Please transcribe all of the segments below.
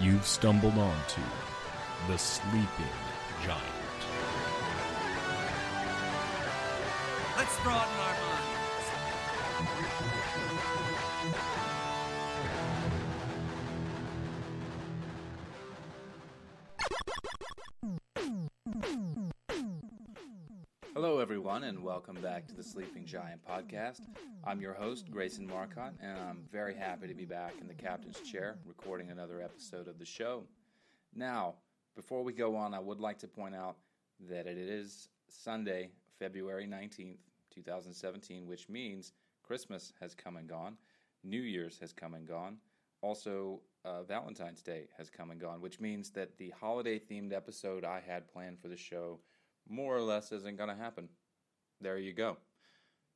You've stumbled onto the Sleeping Giant. Let's broaden our minds. Hello, everyone, and welcome back to the Sleeping Giant podcast. I'm your host, Grayson Marcotte, and I'm very happy to be back in the captain's chair recording another episode of the show. Now, before we go on, I would like to point out that it is Sunday, February 19th, 2017, which means Christmas has come and gone, New Year's has come and gone, also Valentine's Day has come and gone, which means that the holiday-themed episode I had planned for the show more or less isn't going to happen. There you go.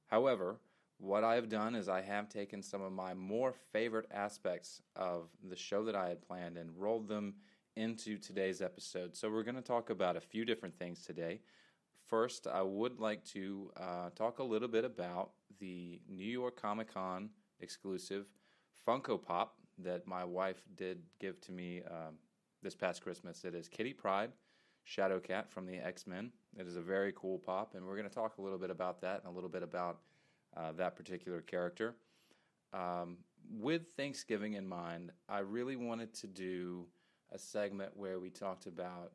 However, what I have done is I have taken some of my more favorite aspects of the show that I had planned and rolled them into today's episode. So we're going to talk about a few different things today. First, I would like to talk a little bit about the New York Comic Con exclusive Funko Pop that my wife did give to me this past Christmas. It is Kitty Pryde, Shadowcat from the X-Men. It is a very cool pop, and we're going to talk a little bit about that and a little bit about that particular character. With Thanksgiving in mind, I really wanted to do a segment where we talked about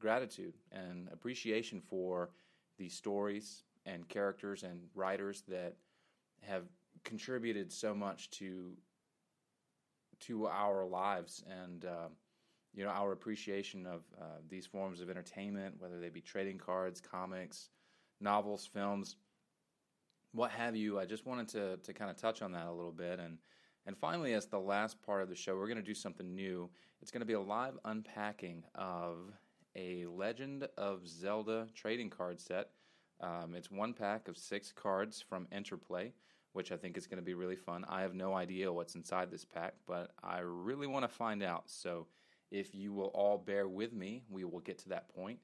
gratitude and appreciation for the stories and characters and writers that have contributed so much to our lives and our appreciation of these forms of entertainment, whether they be trading cards, comics, novels, films, what have you. I just wanted to kind of touch on that a little bit. And finally, as the last part of the show, we're going to do something new. It's going to be a live unpacking of a Legend of Zelda trading card set. It's one pack of 6 cards from Interplay, which I think is going to be really fun. I have no idea what's inside this pack, but I really want to find out. So if you will all bear with me, we will get to that point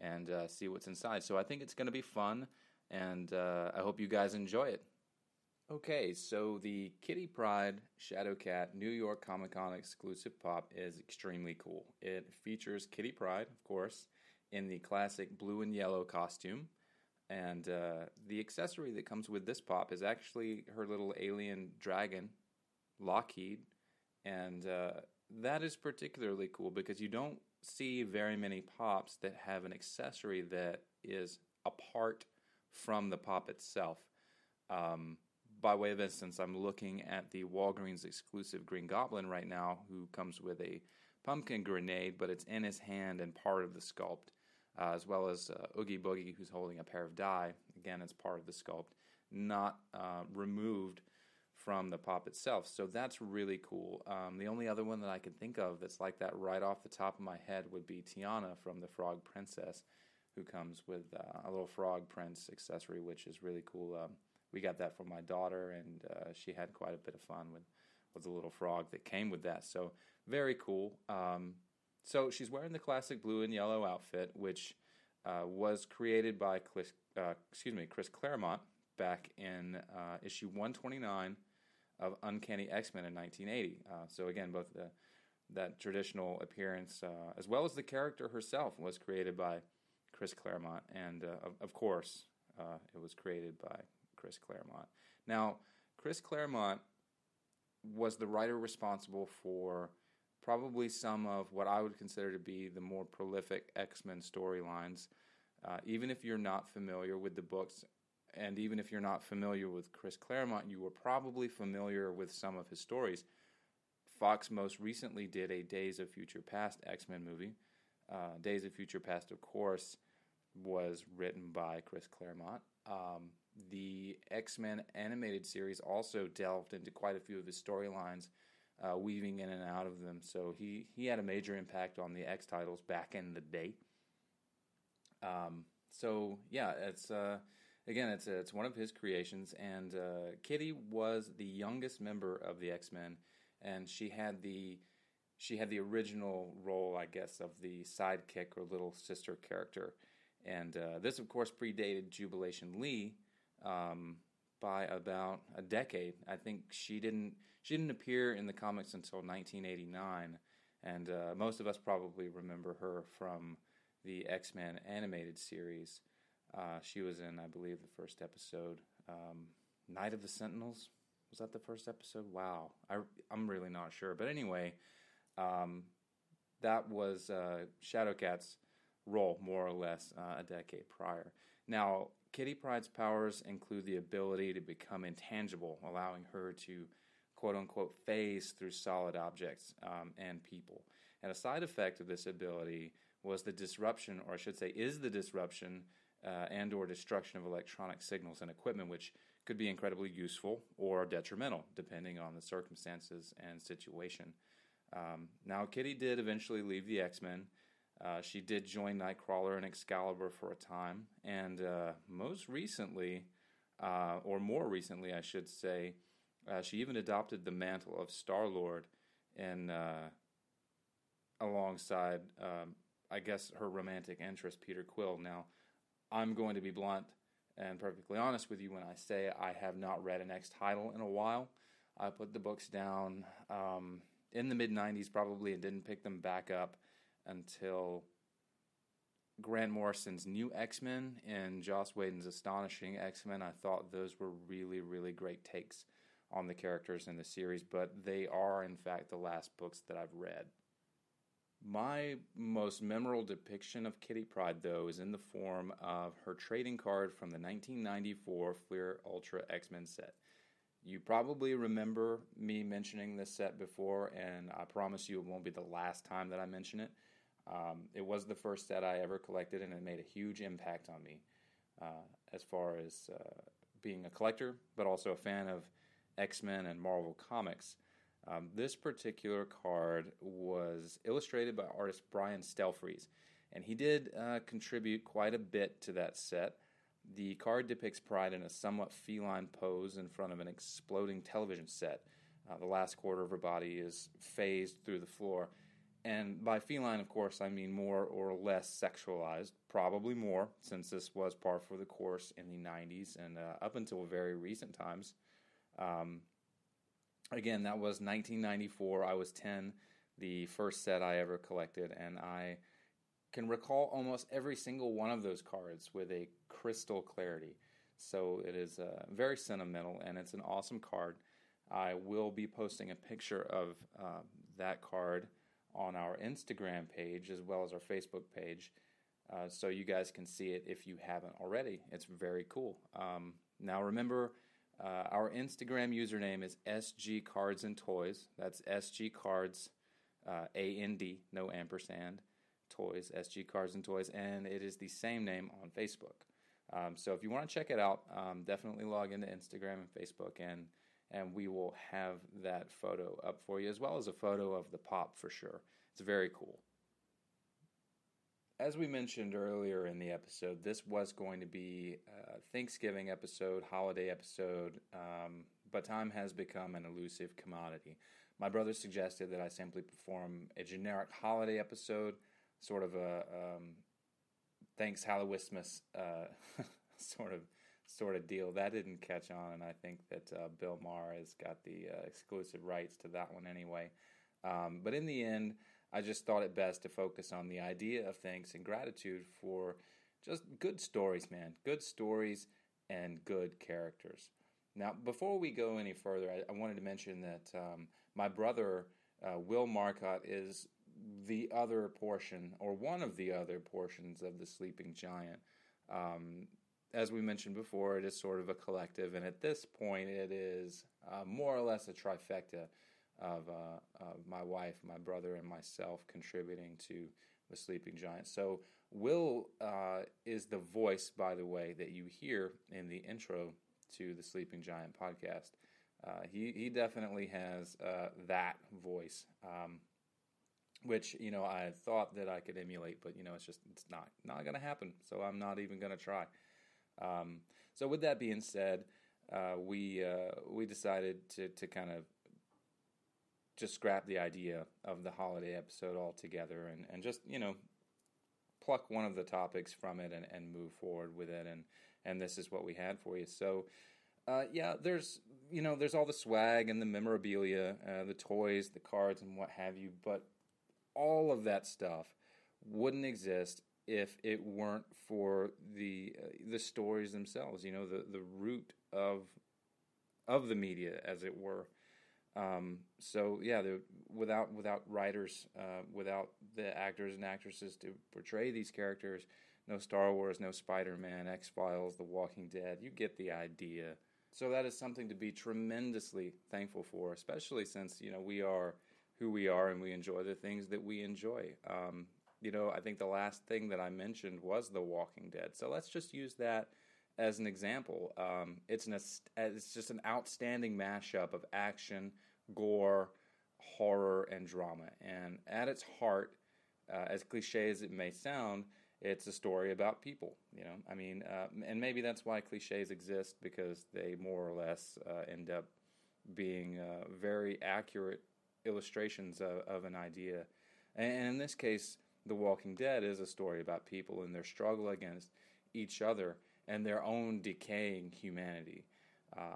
and see what's inside. So I think it's going to be fun, and I hope you guys enjoy it. Okay, so the Kitty Pryde Shadowcat New York Comic Con exclusive pop is extremely cool. It features Kitty Pryde, of course, in the classic blue and yellow costume. And the accessory that comes with this pop is actually her little alien dragon, Lockheed, and that is particularly cool because you don't see very many pops that have an accessory that is apart from the pop itself. By way of instance, I'm looking at the Walgreens exclusive Green Goblin right now, who comes with a pumpkin grenade, but it's in his hand and part of the sculpt, as well as Oogie Boogie, who's holding a pair of die. Again, it's part of the sculpt, not removed from the pop itself. So that's really cool. The only other one that I can think of that's like that right off the top of my head would be Tiana from the Frog Princess, who comes with a little frog prince accessory, which is really cool. We got that for my daughter, and she had quite a bit of fun with the little frog that came with that. So very cool. So she's wearing the classic blue and yellow outfit, which was created by Chris Claremont back in issue 129 of Uncanny X-Men in 1980. So again, both that traditional appearance as well as the character herself was created by Chris Claremont, and of course it was created by Chris Claremont. Now, Chris Claremont was the writer responsible for probably some of what I would consider to be the more prolific X-Men storylines. Even if you're not familiar with the books, and even if you're not familiar with Chris Claremont, you were probably familiar with some of his stories. Fox most recently did a Days of Future Past X-Men movie. Days of Future Past, of course, was written by Chris Claremont. the X-Men animated series also delved into quite a few of his storylines, weaving in and out of them. So he had a major impact on the X titles back in the day. So yeah, it's again, it's one of his creations, and Kitty was the youngest member of the X-Men, and she had the original role, I guess, of the sidekick or little sister character. And this, of course, predated Jubilation Lee by about a decade. I think she didn't appear in the comics until 1989, and most of us probably remember her from the X-Men animated series. She was in, I believe, the first episode, Night of the Sentinels. Was that the first episode? Wow, I'm really not sure. But anyway, that was Shadowcat's role, more or less, a decade prior. Now, Kitty Pryde's powers include the ability to become intangible, allowing her to, quote-unquote, phase through solid objects and people. And a side effect of this ability was the disruption, or I should say is the disruption and or destruction of electronic signals and equipment, which could be incredibly useful or detrimental, depending on the circumstances and situation. Now, Kitty did eventually leave the X-Men. She did join Nightcrawler and Excalibur for a time, and more recently, she even adopted the mantle of Star-Lord alongside, I guess, her romantic interest, Peter Quill. Now, I'm going to be blunt and perfectly honest with you when I say I have not read an X title in a while. I put the books down in the mid-90s probably and didn't pick them back up until Grant Morrison's New X-Men and Joss Whedon's Astonishing X-Men. I thought those were really, really great takes on the characters in the series, but they are, in fact, the last books that I've read. My most memorable depiction of Kitty Pryde, though, is in the form of her trading card from the 1994 Fleer Ultra X-Men set. You probably remember me mentioning this set before, and I promise you it won't be the last time that I mention it. It was the first set I ever collected, and it made a huge impact on me as far as being a collector, but also a fan of X-Men and Marvel Comics. This particular card was illustrated by artist Brian Stelfreeze, and he did contribute quite a bit to that set. The card depicts Pryde in a somewhat feline pose in front of an exploding television set. The last quarter of her body is phased through the floor. And by feline, of course, I mean more or less sexualized. Probably more, since this was par for the course in the 90s and up until very recent times. Again, that was 1994. I was 10, the first set I ever collected, and I can recall almost every single one of those cards with a crystal clarity. So it is very sentimental, and it's an awesome card. I will be posting a picture of that card on our Instagram page as well as our Facebook page, so you guys can see it if you haven't already. It's very cool. Now remember, our Instagram username is sgcardsandtoys. That's sgcards, A-N-D, no ampersand, toys, SG Cards and Toys, and it is the same name on Facebook. So if you want to check it out, definitely log into Instagram and Facebook, and we will have that photo up for you, as well as a photo of the pop for sure. It's very cool. As we mentioned earlier in the episode, this was going to be a Thanksgiving episode, holiday episode, but time has become an elusive commodity. My brother suggested that I simply perform a generic holiday episode, sort of a thanks Hallowismas sort of deal. That didn't catch on, and I think that Bill Maher has got the exclusive rights to that one anyway. But in the end, I just thought it best to focus on the idea of thanks and gratitude for just good stories, man. Good stories and good characters. Now, before we go any further, I wanted to mention that my brother, Will Marcotte, is the other portion, or one of the other portions of the Sleeping Giant. As we mentioned before, it is sort of a collective, and at this point it is more or less a trifecta of my wife, my brother, and myself contributing to the sleeping giant. So Will is the voice, by the way, that you hear in the intro to the Sleeping Giant podcast. He definitely has that voice, which, you know, I thought that I could emulate, but, you know, it's not going to happen, so I'm not even going to try. So with that being said, we decided to kind of just scrap the idea of the holiday episode altogether and just, you know, pluck one of the topics from it and move forward with it, and this is what we had for you. So, yeah, there's all the swag and the memorabilia, the toys, the cards, and what have you, but all of that stuff wouldn't exist if it weren't for the stories themselves, you know, the root of the media, as it were. So yeah, without writers, without the actors and actresses to portray these characters, no Star Wars, no Spider-Man, X-Files, The Walking Dead, you get the idea. So that is something to be tremendously thankful for, especially since, you know, we are who we are and we enjoy the things that we enjoy. You know, I think the last thing that I mentioned was The Walking Dead. So let's just use that as an example. It's just an outstanding mashup of action, gore, horror, and drama. And at its heart, as cliche as it may sound, it's a story about people. You know, I mean, and maybe that's why cliches exist, because they more or less end up being very accurate illustrations of an idea. And in this case, The Walking Dead is a story about people and their struggle against each other and their own decaying humanity.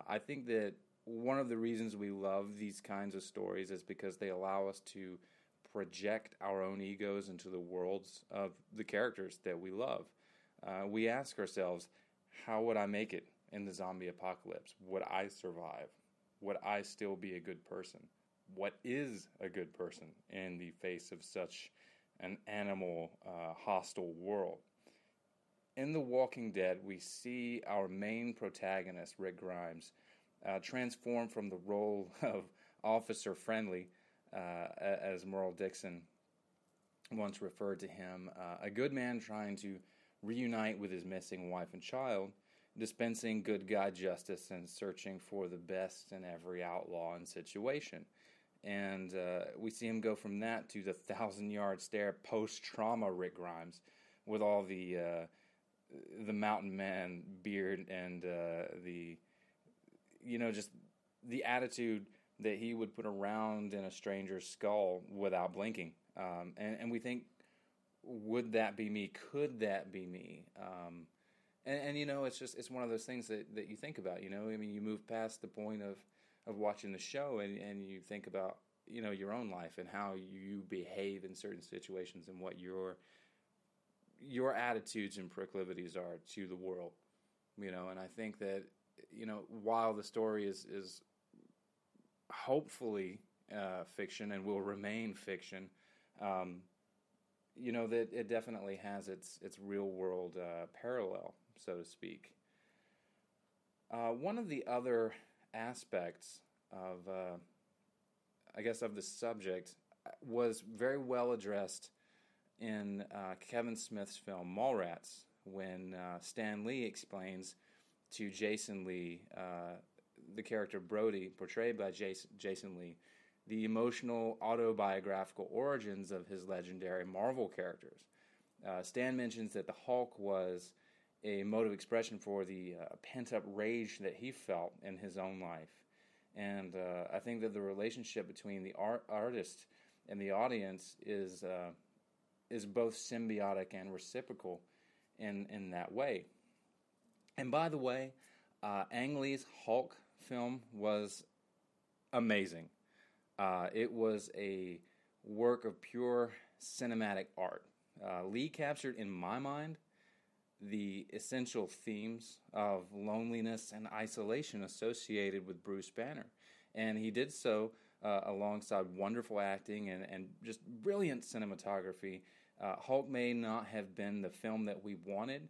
I think that one of the reasons we love these kinds of stories is because they allow us to project our own egos into the worlds of the characters that we love. We ask ourselves, how would I make it in the zombie apocalypse? Would I survive? Would I still be a good person? What is a good person in the face of such an animal, hostile world? In The Walking Dead, we see our main protagonist, Rick Grimes, transform from the role of Officer Friendly, as Merle Dixon once referred to him, a good man trying to reunite with his missing wife and child, dispensing good guy justice and searching for the best in every outlaw and situation. And we see him go from that to the 1,000-yard stare post-trauma Rick Grimes with all the mountain man beard and just the attitude that he would put around in a stranger's skull without blinking. And we think, would that be me? Could that be me? And you know, it's one of those things that you think about, you know, I mean, you move past the point of watching the show and you think about, you know, your own life and how you behave in certain situations and what your attitudes and proclivities are to the world, you know. And I think that, you know, while the story is hopefully fiction and will remain fiction, you know, that it definitely has its real-world parallel, so to speak. One of the other aspects of, of the subject was very well addressed in Kevin Smith's film Mallrats, when Stan Lee explains to Jason Lee, the character Brody, portrayed by Jason Lee, the emotional autobiographical origins of his legendary Marvel characters. Stan mentions that the Hulk was a mode of expression for the pent-up rage that he felt in his own life. And I think that the relationship between the artist and the audience is both symbiotic and reciprocal in that way. And by the way, Ang Lee's Hulk film was amazing. It was a work of pure cinematic art. Lee captured, in my mind, the essential themes of loneliness and isolation associated with Bruce Banner. And he did so alongside wonderful acting and just brilliant cinematography. Hulk may not have been the film that we wanted,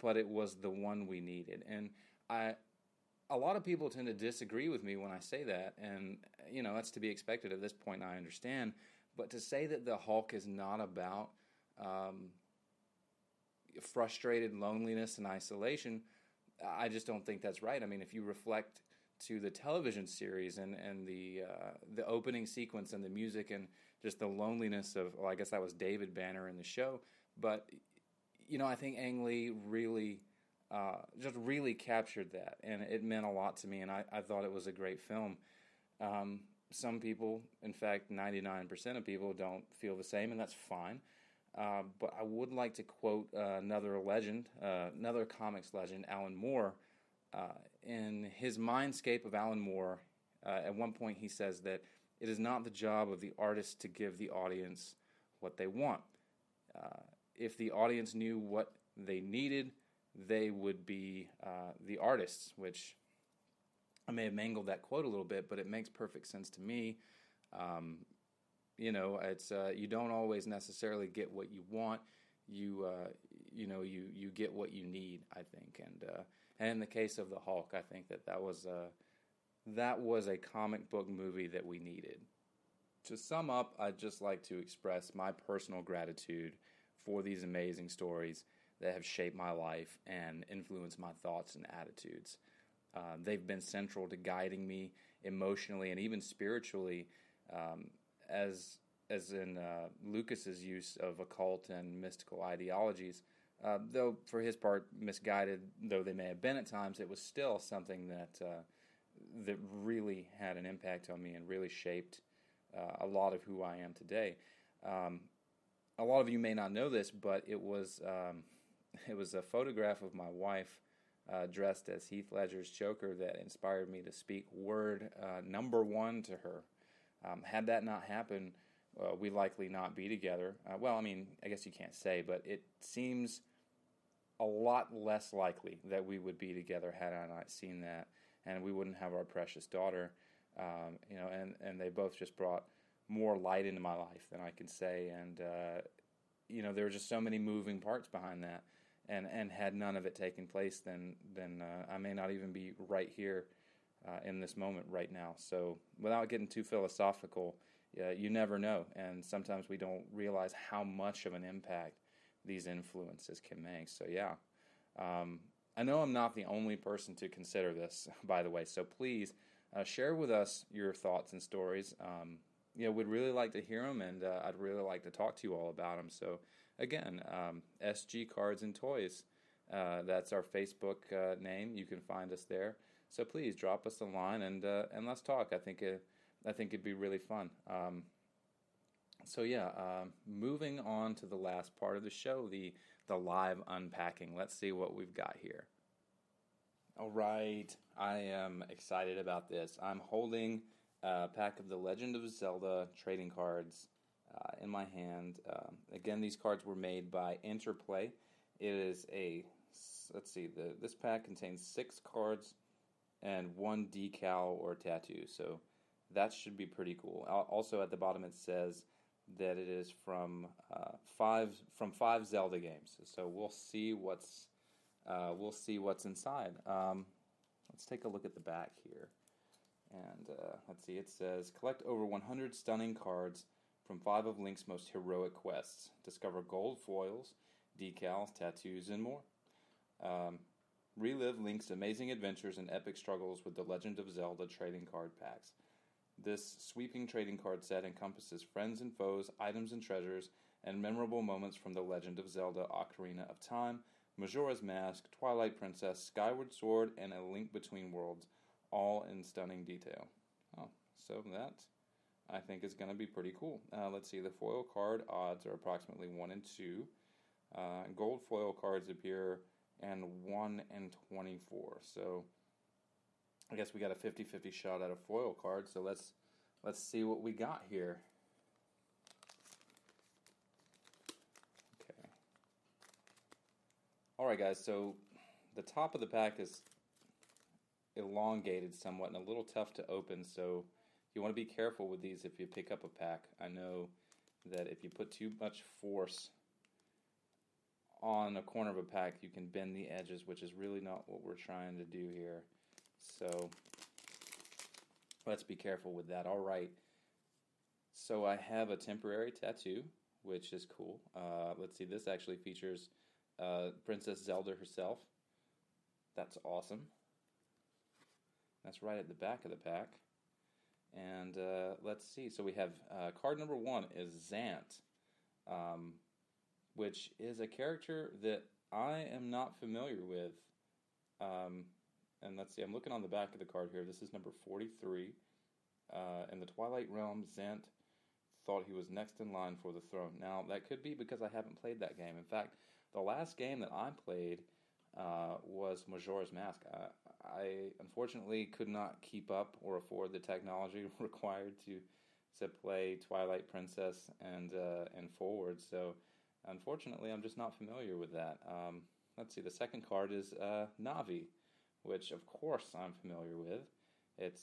but it was the one we needed. And a lot of people tend to disagree with me when I say that, and, you know, that's to be expected at this point, I understand. But to say that the Hulk is not about frustrated loneliness and isolation, I just don't think that's right. I mean, if you reflect to the television series and the opening sequence and the music and just the loneliness of, well, I guess that was David Banner in the show, but, you know, I think Ang Lee really, just really captured that, and it meant a lot to me, and I thought it was a great film. Some people, in fact, 99% of people don't feel the same, and that's fine. But I would like to quote another legend, another comics legend, Alan Moore. In his Mindscape of Alan Moore, at one point he says that it is not the job of the artist to give the audience what they want. If the audience knew what they needed, they would be the artists, which I may have mangled that quote a little bit, but it makes perfect sense to me. You know, it's you don't always necessarily get what you want. You get what you need, I think. And in the case of the Hulk, I think that was a comic book movie that we needed. To sum up, I'd just like to express my personal gratitude for these amazing stories that have shaped my life and influenced my thoughts and attitudes. They've been central to guiding me emotionally and even spiritually, as in Lucas's use of occult and mystical ideologies. Though, for his part, misguided though they may have been at times, it was still something that really had an impact on me and really shaped a lot of who I am today. A lot of you may not know this, but it was a photograph of my wife dressed as Heath Ledger's Joker that inspired me to speak word number 1 to her. Had that not happened, we'd likely not be together. Well, I mean, I guess you can't say, but it seems a lot less likely that we would be together had I not seen that, and we wouldn't have our precious daughter. And they both just brought more light into my life than I can say, and there were just so many moving parts behind that, and had none of it taken place, then I may not even be right here in this moment right now. So without getting too philosophical, you never know, and sometimes we don't realize how much of an impact these influences can make. So yeah, I know I'm not the only person to consider this, by the way, so please share with us your thoughts and stories. We'd really like to hear them, and I'd really like to talk to you all about them. So again, SG Cards and Toys, that's our Facebook name. You can find us there. So please drop us a line and let's talk. I think it'd be really fun. Moving on to the last part of the show, the live unpacking. Let's see what we've got here. All right, I am excited about this. I'm holding a pack of the Legend of Zelda trading cards in my hand. Again, these cards were made by Interplay. It is this pack contains 6 cards and 1 decal or tattoo, so that should be pretty cool. Also at the bottom it says that it is from five Zelda games, so we'll see what's inside. Let's take a look at the back here, and let's see. It says collect over 100 stunning cards from 5 of Link's most heroic quests. Discover gold foils, decals, tattoos, and more. Relive Link's amazing adventures and epic struggles with the Legend of Zelda trading card packs. This sweeping trading card set encompasses friends and foes, items and treasures, and memorable moments from the Legend of Zelda: Ocarina of Time, Majora's Mask, Twilight Princess, Skyward Sword, and A Link Between Worlds, all in stunning detail. Oh, so that, I think, is going to be pretty cool. Let's see, the foil card odds are approximately 1 in 2. Gold foil cards appear and 1 in 24. So I guess we got a 50-50 shot at a foil card. So let's see what we got here. Okay. All right, guys. So the top of the pack is elongated somewhat and a little tough to open. So you want to be careful with these if you pick up a pack. I know that if you put too much force on a corner of a pack, you can bend the edges, which is really not what we're trying to do here. So let's be careful with that. All right. So I have a temporary tattoo, which is cool. Let's see, this actually features Princess Zelda herself. That's awesome. That's right at the back of the pack. And let's see, so we have card number one is Zant, which is a character that I am not familiar with. And let's see, I'm looking on the back of the card here. This is number 43. In the Twilight Realm, Zant thought he was next in line for the throne. Now, that could be because I haven't played that game. In fact, the last game that I played was Majora's Mask. I unfortunately could not keep up or afford the technology required to play Twilight Princess and forward. So, unfortunately, I'm just not familiar with that. Let's see, the second card is Navi, which, of course, I'm familiar with. It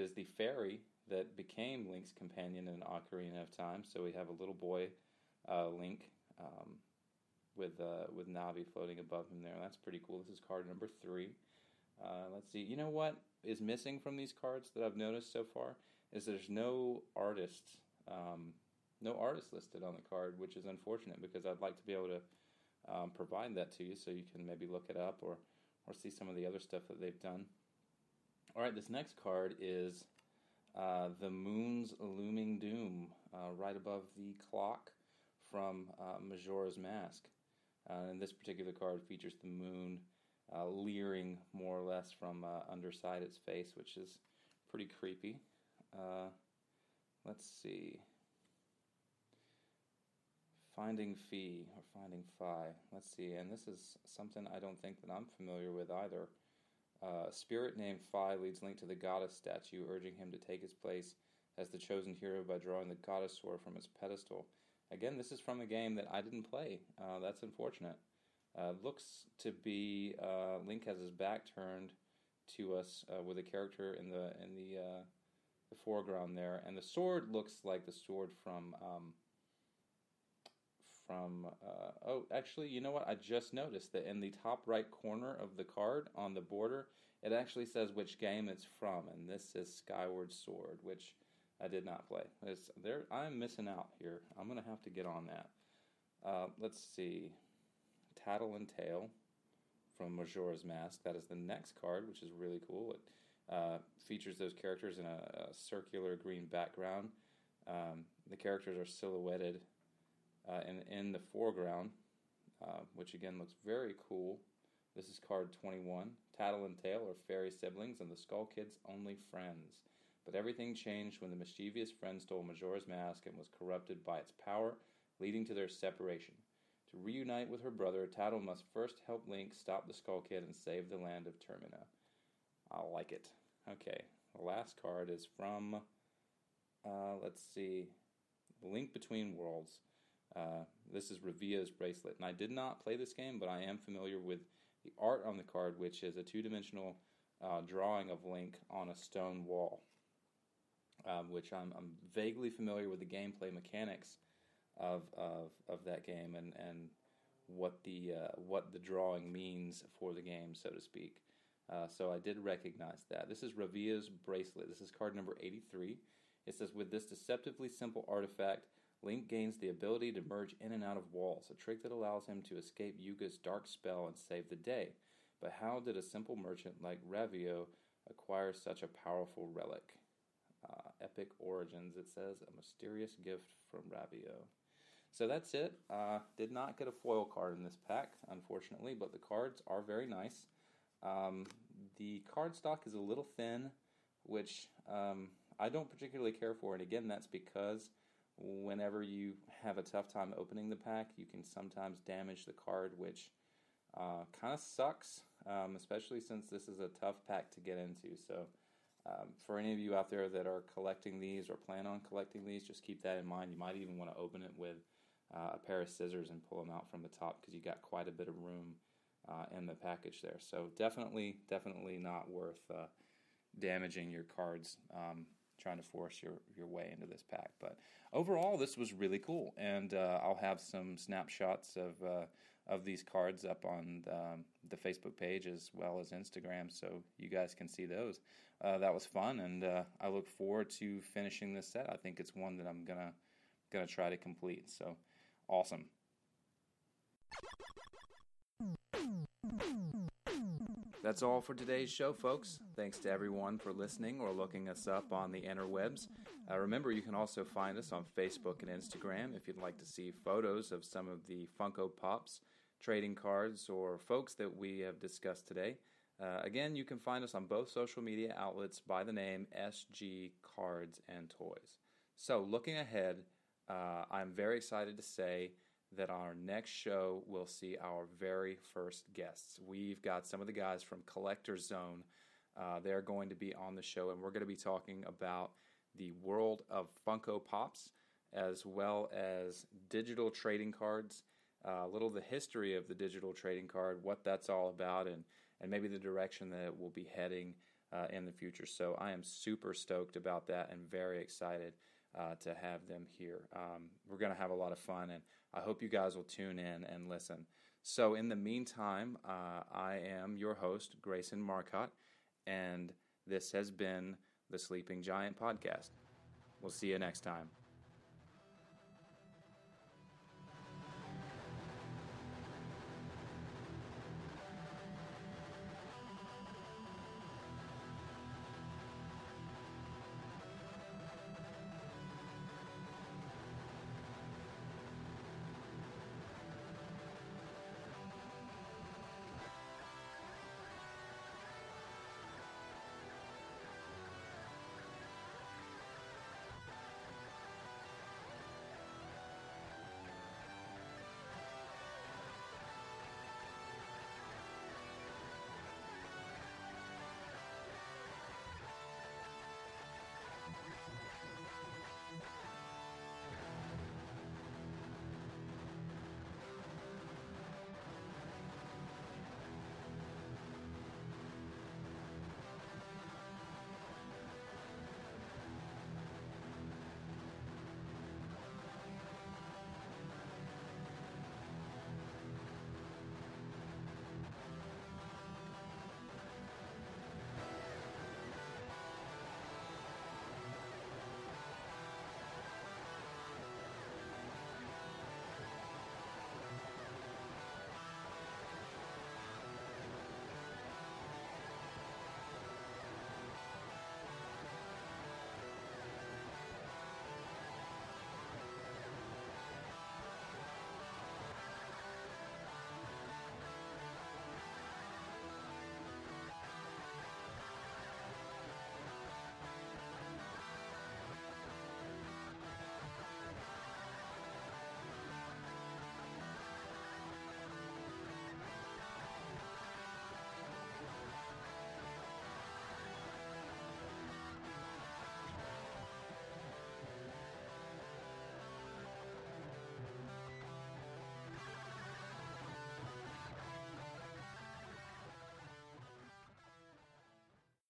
is the fairy that became Link's companion in Ocarina of Time. So we have a little boy, Link, with Navi floating above him there. That's pretty cool. This is card number 3. Let's see. You know what is missing from these cards that I've noticed so far is there's no artists, listed on the card, which is unfortunate because I'd like to be able to provide that to you so you can maybe look it up or see some of the other stuff that they've done. All right, this next card is The Moon's Looming Doom, right above the clock from Majora's Mask. And this particular card features the moon leering more or less from underside its face, which is pretty creepy. Let's see. Finding Fee, or Finding Phi. Let's see, and this is something I don't think that I'm familiar with either. Spirit named Phi leads Link to the goddess statue, urging him to take his place as the chosen hero by drawing the goddess sword from its pedestal. Again, this is from a game that I didn't play. That's unfortunate. Looks to be Link has his back turned to us with a character in the foreground there, and the sword looks like the sword from, you know what? I just noticed that in the top right corner of the card on the border, it actually says which game it's from, and this is Skyward Sword, which I did not play. I'm missing out here. I'm going to have to get on that. Let's see. Tattle and Tail from Majora's Mask. That is the next card, which is really cool. It features those characters in a circular green background. The characters are silhouetted and in the foreground, which again looks very cool. This is card 21. Tattle and Tail are fairy siblings and the Skull Kid's only friends. But everything changed when the mischievous friend stole Majora's Mask and was corrupted by its power, leading to their separation. To reunite with her brother, Tattle must first help Link stop the Skull Kid and save the land of Termina. I like it. Okay, the last card is from, let's see, A Link Between Worlds. This is Ravio's Bracelet, and I did not play this game, but I am familiar with the art on the card, which is a two-dimensional drawing of Link on a stone wall, which I'm vaguely familiar with the gameplay mechanics of that game and what the drawing means for the game, so to speak. So I did recognize that. This is Ravio's Bracelet. This is card number 83. It says, with this deceptively simple artifact, Link gains the ability to merge in and out of walls, a trick that allows him to escape Yuga's dark spell and save the day. But how did a simple merchant like Ravio acquire such a powerful relic? Epic Origins, it says, a mysterious gift from Ravio. So that's it. Did not get a foil card in this pack, unfortunately, but the cards are very nice. The card stock is a little thin, which I don't particularly care for, and again, that's because whenever you have a tough time opening the pack, you can sometimes damage the card, which kind of sucks, especially since this is a tough pack to get into. So for any of you out there that are collecting these or plan on collecting these, just keep that in mind. You might even want to open it with a pair of scissors and pull them out from the top because you got quite a bit of room in the package there. So definitely not worth damaging your cards trying to force your way into this pack. But overall, this was really cool, and I'll have some snapshots of these cards up on the Facebook page as well as Instagram, so you guys can see those. That was fun, and I look forward to finishing this set. I think it's one that I'm going to going to try to complete. So awesome. That's all for today's show, folks. Thanks to everyone for listening or looking us up on the interwebs. Remember, you can also find us on Facebook and Instagram if you'd like to see photos of some of the Funko Pops, trading cards, or folks that we have discussed today. Again, you can find us on both social media outlets by the name SG Cards and Toys. So, looking ahead, I'm very excited to say that on our next show, we'll see our very first guests. We've got some of the guys from Collector Zone. They're going to be on the show, and we're going to be talking about the world of Funko Pops, as well as digital trading cards, a little of the history of the digital trading card, what that's all about, and maybe the direction that it will be heading in the future. So I am super stoked about that and very excited to have them here. We're going to have a lot of fun, and I hope you guys will tune in and listen. So in the meantime, I am your host, Grayson Marcotte, and this has been the Sleeping Giant Podcast. We'll see you next time.